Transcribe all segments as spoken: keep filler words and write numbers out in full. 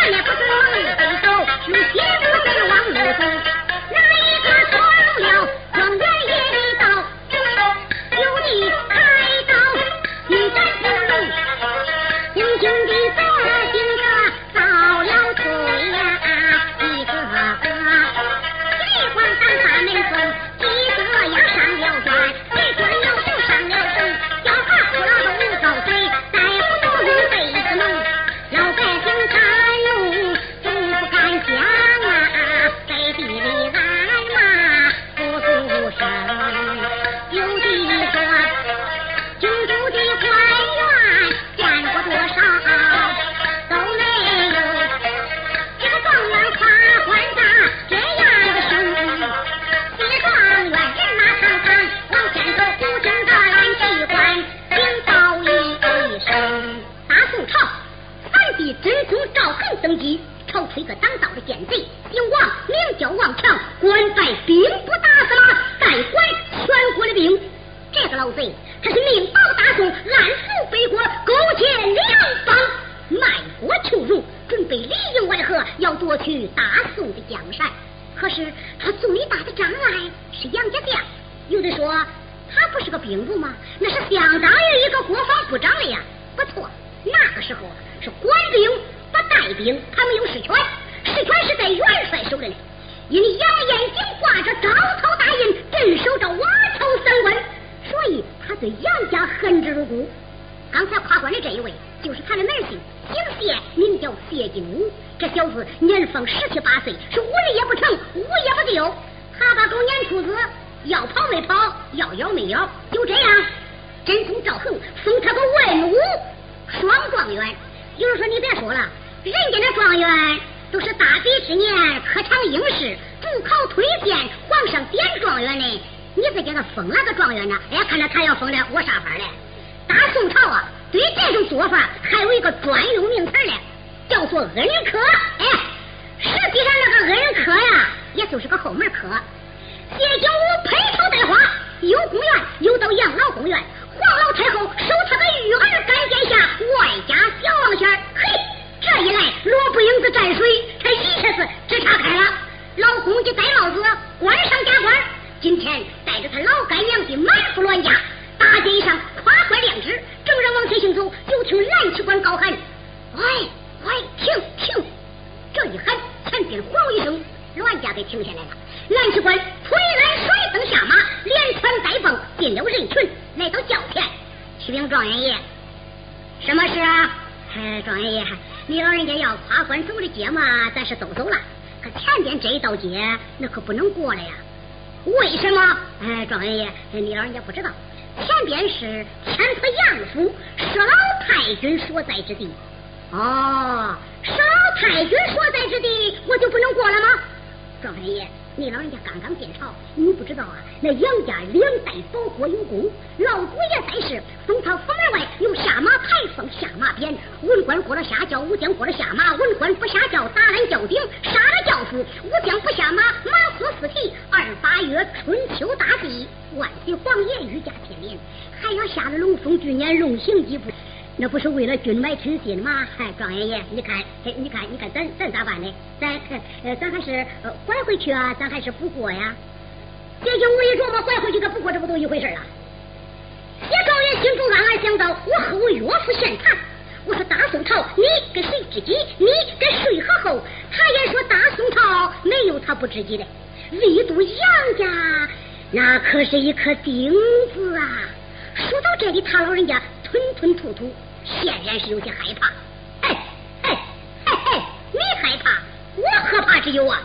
那也不是往内奔走，你斜不是往内走，那么一个错路了，往远也得到，有你开刀，你在平路，轻轻地走啊，行着早了腿呀、啊，一个个一晃三把没走，一个要上了山，一个要不上了山，小花葫芦都高飞，再不走路背着梦，老百姓他。 真主赵恒登基，抽出一个当道的奸贼，有王名叫王强，官拜兵部大司马，代管全国的兵。这个老贼，他是命保大宋，暗伏北国，勾结两方，卖国求荣，准备里应外合，要夺取大宋的江山。可是他最大的障碍是杨家将。有的说他不是个兵部吗？那是相当于一个国防部长了呀！不错。 那个时候是官兵不带兵，他没有实权，实权是在元帅手里。因为杨延景挂着招讨大印，镇守着瓦头三关，所以他对杨家恨之入骨。刚才夸官的这一位就是他的门婿，姓谢，名叫谢金吾。这小子年方十七八岁，是无日也不成，无夜不就，哈巴狗撵兔子，要跑没跑，要咬没咬，就这样。真宗赵恒封他个文武。 双状元，有人说你别说了，人家那状元都是大比之年科场应试，主考推荐，皇上点状元呢。你再给他封了个状元呢？哎呀，看来他要封了，我啥法嘞？大宋朝啊，对这种做法还有一个专用名词嘞，叫做恩科。哎，实际上那个恩科呀，也就是个后门科。谢景武披头戴花，游公园，游到养老公园。 皇老太后受他的育儿感天下，外加小王仙儿，嘿，这一来萝卜缨子沾水，他一下子直岔开了。老公就戴帽子，官上加官。今天带着他老干娘的满腹乱家，大街上夸官两指，正人往前行走，就听蓝旗官高喊：“喂喂，停停！”这一喊，前边“呼”一声，乱家给停下来了。蓝旗官推篮甩蹬下马，连穿带蹦进了人群。 来到轿前，启禀状元爷，什么事啊？哎，状元爷，你老人家要夸官走的街嘛，咱是都走了。可前边这一道街，那可不能过了呀。为什么？哎，状元爷，你老人家不知道，前边是千婆杨府，是老太君所在之地。哦，是老太君所在之地，我就不能过了吗？状元爷。 你老人家刚刚建朝，你不知道啊？那杨家两代保国有功，老祖爷在世，封他房外有下马牌，封下马匾。文官过了下轿，武将过了下马；文官不下轿，打烂轿顶，杀了轿夫；武将不下马，马夫四蹄。二八月春秋大地，万岁皇爷御驾天临，还要下了龙凤巨年，龙行几步，那不是为了君埋臣心吗？哎，状元爷，你看，哎，你看，你看，咱咱咋办呢？咱，呃，咱还是呃拐回去啊，咱还是不过呀。谢景武一琢磨，拐回去跟不过这不都一回事了？谢状元心中暗暗想到：我和我岳父闲谈，我说大宋朝你跟谁知己，你跟谁和厚？他也说大宋朝没有他不知己的，唯独杨家那可是一颗钉子啊！说到这里，他老人家。 吞吞吐吐，显然是有些害怕。哎哎哎哎，你害怕，我可怕之有啊！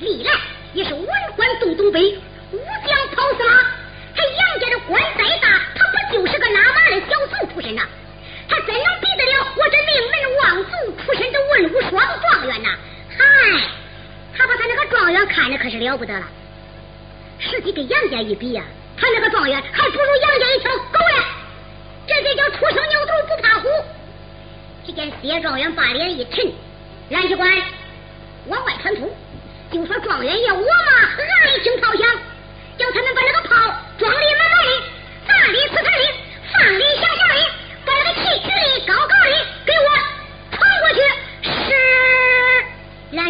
历来也是文官东东北，武将跑死马。他杨家的官再大，他不就是个拉马的小卒出身呐？他怎能比得了我这名门望族出身的文武双状元呐？嗨，他把他那个状元看着可是了不得了。实际跟杨家一比呀、啊，他那个状元还不如杨家一条狗嘞。 这就叫初生牛犊不怕虎。只见谢状元把脸一沉，蓝旗官往外传图，就说状元爷我嘛爱听炮响，叫他们把那个炮装里满满的，放里刺刺的，放里响响的，把那个旗举里高高的给我传过去。是。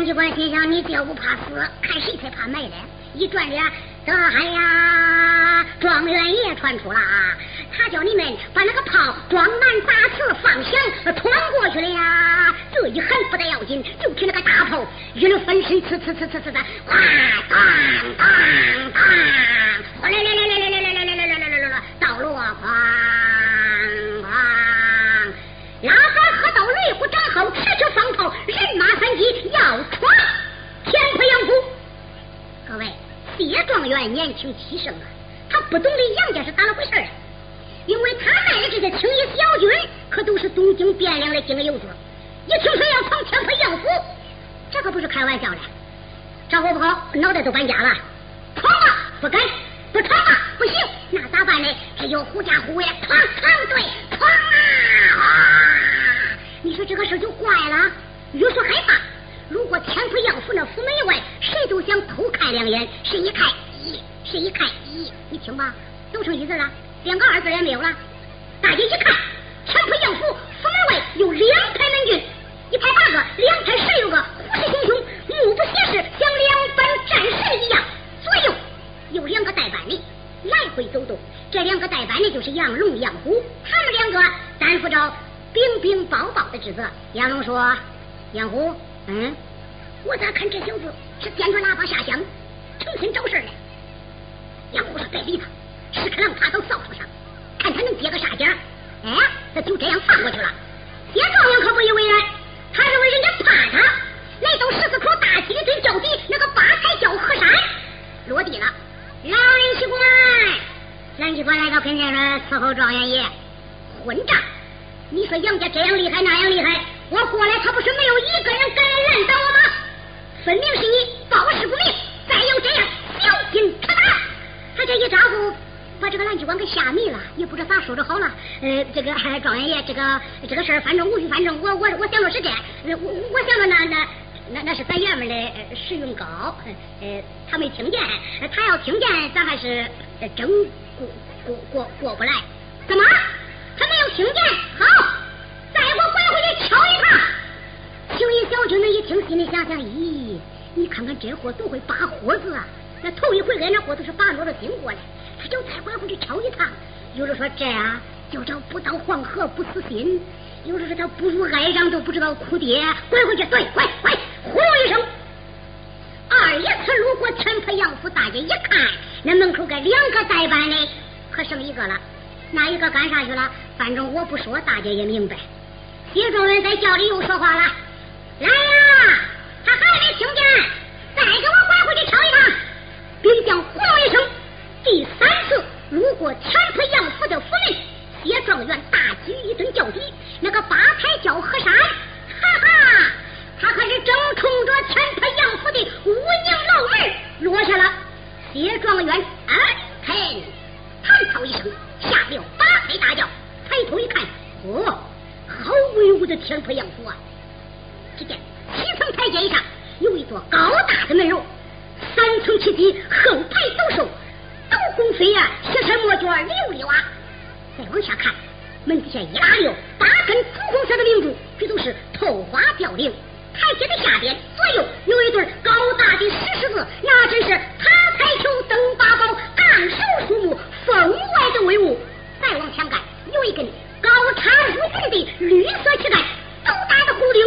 甄主管心想：你爹不怕死，看谁才怕埋嘞！一转脸，得哎呀，状元爷传出了啊！他叫你们把那个炮装满大刺放响，穿过去了呀！这一喊不得要紧，就听那个大炮晕了分身，刺刺刺刺刺的，哗当当当，哗啦啦啦啦啦啦啦啦啦啦啦，到落哐哐，拉杆河道擂鼓掌后，持球放炮，人马三骑要闯天府杨府。各位，谢状元年轻气盛啊，他不懂得杨家是咋了回事儿。因为他带的这些青衣小军可都是东京汴梁的精英子，一听说要闯天府杨府，这可不是开玩笑的，这活不好，脑袋都搬家了，闯吧不敢，不闯吧不行，那咋办呢？只有狐假虎威，闯闯对闯啊！你说这个事就怪了，越说害怕。如果天府杨府那府门外，谁都想偷看两眼，谁一看一，谁一看一，你听吧，都成一字了。两个儿子也没有了，大家一看，天府杨府府门外有两排门军，一排八个，两排十六个，虎视汹汹，目不斜视，像两班战神一样。左右有两个带班的来回走动，这两个带班的就是杨龙、杨虎，他们两个担负着兵兵保保的职责。杨龙说：“杨虎，嗯，我咋看这小子是点着喇叭下乡，成天找事呢？”杨虎说：“别理他。”屎壳郎爬到扫帚上，看他能接个啥劲儿。哎，他就这样放过去了。谢状元可不以为然，他认为人家怕他。那到十字口大旗的对正敌，那个八抬轿河山落地了。老人习官，蓝习官来到跟前说：“伺候状元爷，混账！你说杨家这样厉害那样厉害，我过来他不是没有一个人敢来拦挡我吗？分明是你保释不明，再有这样，小心可打！”他这一招呼，把这个蓝机关给吓迷了，也不知咋说着好了。呃，这个状元爷，这个这个事儿，反正无语，反正我我我想着是这，我我想着那那那那是咱爷们的时运高，呃，他没听见，他要听见，咱还是真过过过过不来。怎么？他没有听见？好，再给我拐回去敲一趟。青衣小军们一听，心里想想，咦，你看看这货多会拔火子啊！那头一回挨那货都是拔落了经过来。他就再拐回去抄一趟。有人说这样就叫不到黄河不死心，有人说他不如挨上都不知道哭爹，拐回去对拐拐，呼噜一声。二爷次路过天府杨府，大家一看，那门口该两个带班嘞，可剩一个了。哪一个干啥去了？反正我不说，大家也明白。谢状元在轿里又说话了：“来呀，他还没听见，再给我拐回去抄一趟。”兵将呼噜一声。第三次路过天府杨府的府门，谢状元大举一顿叫底，那个八抬轿河山，哈哈，他可是正冲着天府杨府的武宁楼门落下了。谢状元啊，嘿，叹槽一声，吓了八抬大轿，抬头一看，哦，好威武的天府杨府啊！只见七层台阶上有一座高大的门楼，三层起脊，后排斗兽。刀弓飞呀、啊，斜身抹角溜溜啊！再往下看，门底下一拉溜，八根朱红色的明珠，这都是透花凋零。台阶的下边左右有一对高大的石狮子，那真是爬彩球、登八宝、昂首肃穆，分外的威武。再往前看，有一根高插如云的绿色旗杆，斗大的虎翎，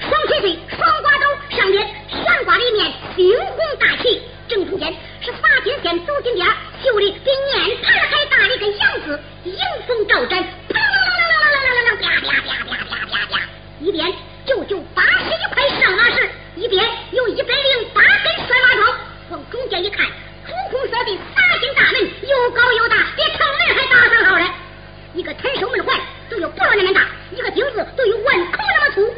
双垂穗、双挂钩，上边悬挂了一面猩红大旗，正中间是发金线、走金边。绣的比面盘还大的一个样子，迎风招展，啪啦啦啦啦啦啦啦，啪啪啪啪啪啪啪，一边就就八十一块上马石，一边有一百零八根拴马桩。往中间一看，朱红色的三进大门，又高又大，比城门还大上好了。一个腾手门环都有不落那么大，一个钉子都有碗口那么粗。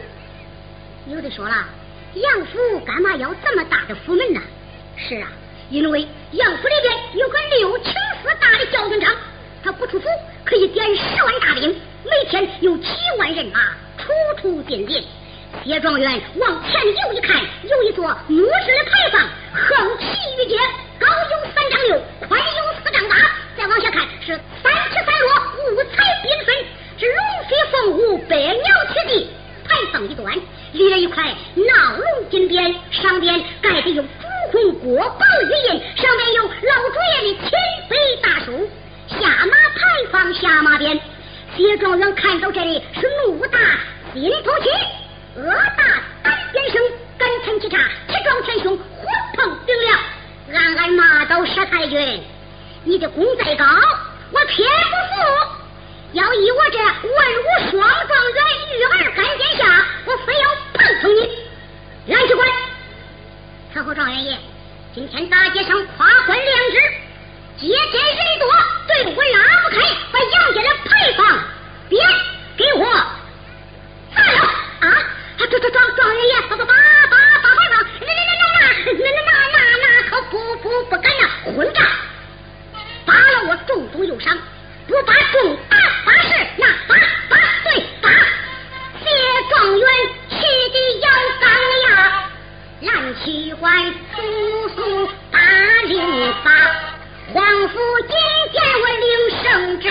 有的说了，杨府干嘛要这么大的府门呢？是啊。因为杨府里边有个六千四大的教训场，他不出府可以点十万大兵，每天有七万人马出出进进。谢状元往前右一看，有一座木质的牌坊，横七于街，高有三丈六，宽有四丈八。再往下看是三起三落，五彩缤纷，是龙飞凤舞，百鸟齐地。牌坊一端立了一块闹龙金边，上边盖着有朱红国宝玉印，上面有老朱爷的千岁大书，下马牌坊下马鞭。薛状元看到这里是怒大心头气，额大胆边生，肝沉气炸，气壮前胸，火捧冰凉。俺俺马到石太君，你的功再高，我偏不服。要以我这文武双状元育儿干天下，我非要碰碰你！来去官，伺候状元爷，今天大街上夸官两职，街前人多，队伍拉不开，把杨家的牌坊别给我散了啊！啊，这这状状元爷，把把把把把牌坊，那那那那那那那那那可不不不敢呐！混账，罚了我中毒有伤。不把重大法事，那罚罚对罚。谢状元气得咬钢牙，蓝旗官速速把令发，皇甫今见我领圣旨，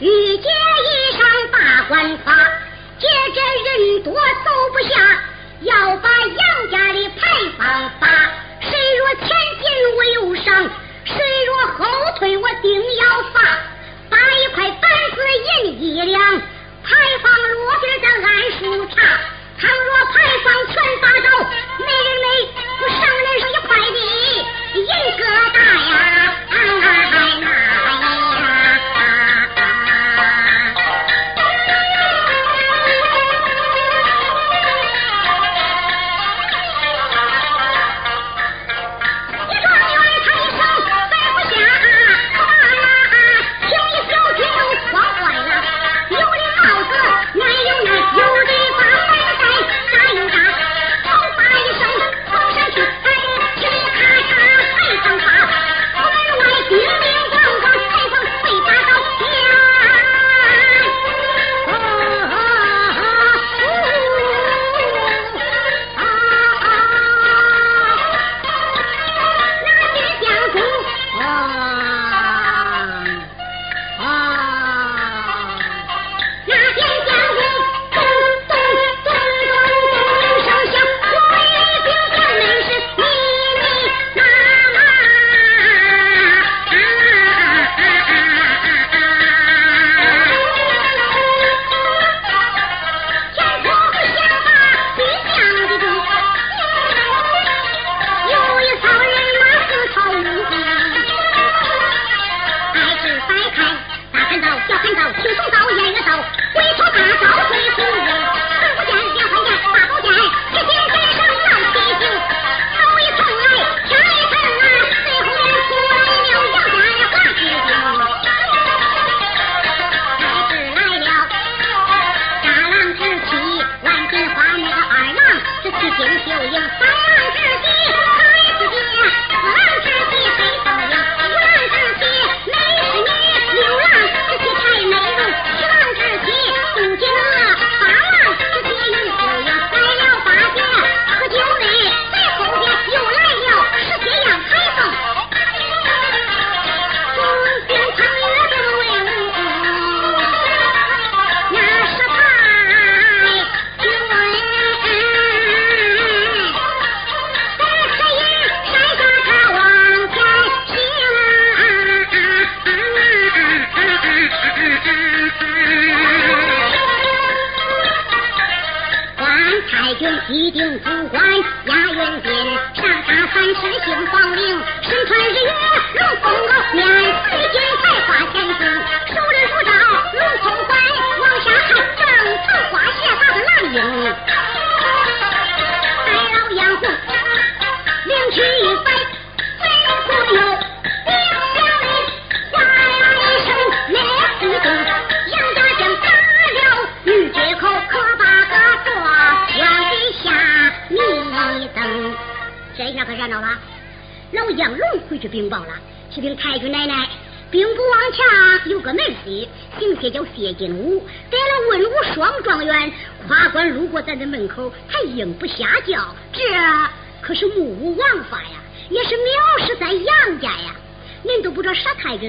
御街衣裳把官夸，接着人多走不下，要把杨家的牌坊罚。谁若前进我有伤，谁若后退我定要罚。把一块板子银一两，牌坊落地咱按数查。倘若牌坊全罚走，没人没，我上人是一块的银疙瘩呀！哎哎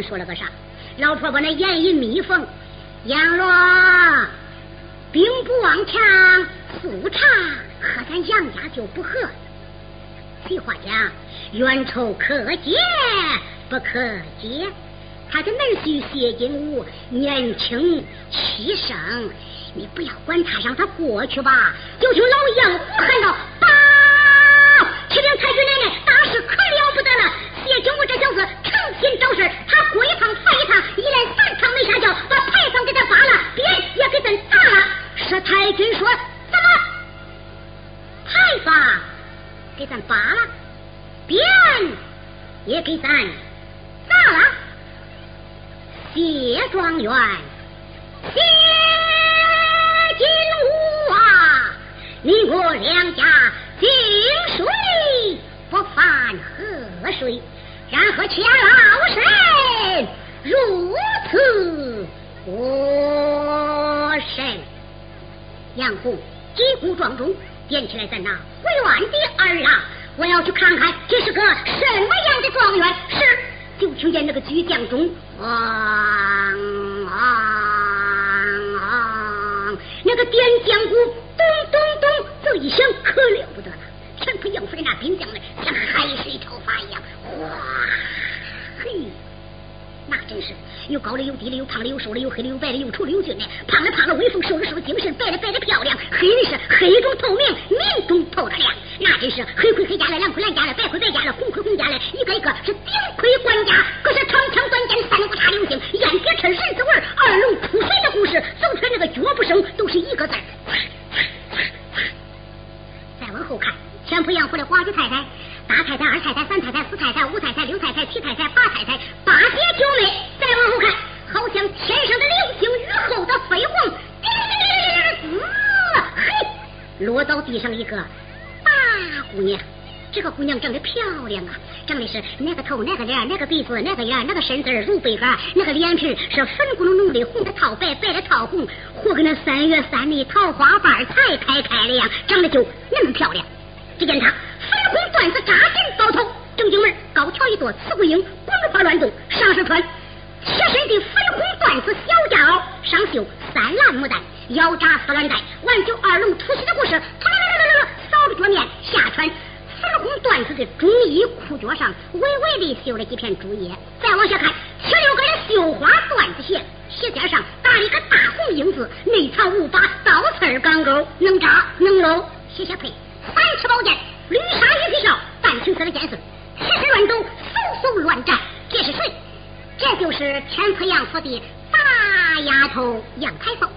说了个啥？老婆婆那眼一眯缝，杨若兵不往强，速查，和咱杨家就不合。李画家冤仇可解不可解，他的儿婿谢金吾年轻气盛，你不要管他，让他过去吧。就听老杨呼喊道：“爸！”启禀太君奶奶，大事可了不得了！谢金吾这小子成心找事，他过一趟犯一趟，一连三趟没下轿，把牌坊给他扒了，鞭也给他砸了。是太君说怎么牌坊给咱扒了，鞭也给咱砸了？谢状元，谢金吾啊，你我两家井水不犯河水，然何其俺老身如此过甚？杨公击鼓撞钟，点起来咱那回乱的儿郎，我要去看看这是个什么样的状元。是，就听见那个巨响钟，啊啊啊！那个点将鼓咚咚咚，这一响可了不得了，全部杨夫人那兵将们像海水潮发一样，哗！嘿，那真是有高的有低的，有胖的有瘦的，有黑的有白的，有丑的有俊的，胖的胖的威风，瘦的瘦的精神，白的白的漂亮，黑的是黑中透明，明中透着亮，那真是黑盔黑家了，蓝盔蓝家了，白盔白家了，红盔红家了，一个一个是顶盔官家，可是长枪短剑，三股叉流星，眼别吃人字味儿，二龙出水的故事走出来那个绝不生，都是一个字儿。再往后看，前仆杨府的花子太太、大太太、二太太、三太太、四太太、五太太、六太太、七太太、八太太，八姐九妹。再往后看，好像天上的流星，雨后的飞鸿，滋，嘿，落到地上一个大姑娘。这个姑娘长得漂亮啊，长得是那个头、那个脸、那个鼻子、那个眼、那个身子儿，如白花，那个脸皮是粉咕隆隆的，红的套白，白的套红，活跟那三月三的桃花瓣才开开了呀，长得就那么漂亮。只见她粉红缎子扎身包头，正经门高挑一朵刺桂缨，滚花乱动，上身穿贴身的粉红缎子小夹袄，上绣三蓝牡丹，腰扎四蓝带，挽救二龙出世的故事，扫着桌面，下穿粉红缎子的中衣，裤脚上微微的绣了几片竹叶。再往下看，七六个的绣花缎子鞋，鞋尖上打了一个大红缨字，内藏五把倒刺儿钢钩，能扎能搂，斜斜配三尺宝剑，绿纱鱼皮袄，淡青色的尖穗，赤身乱走，嗖嗖乱站。这是谁？这就是前次杨府的大丫头杨太凤。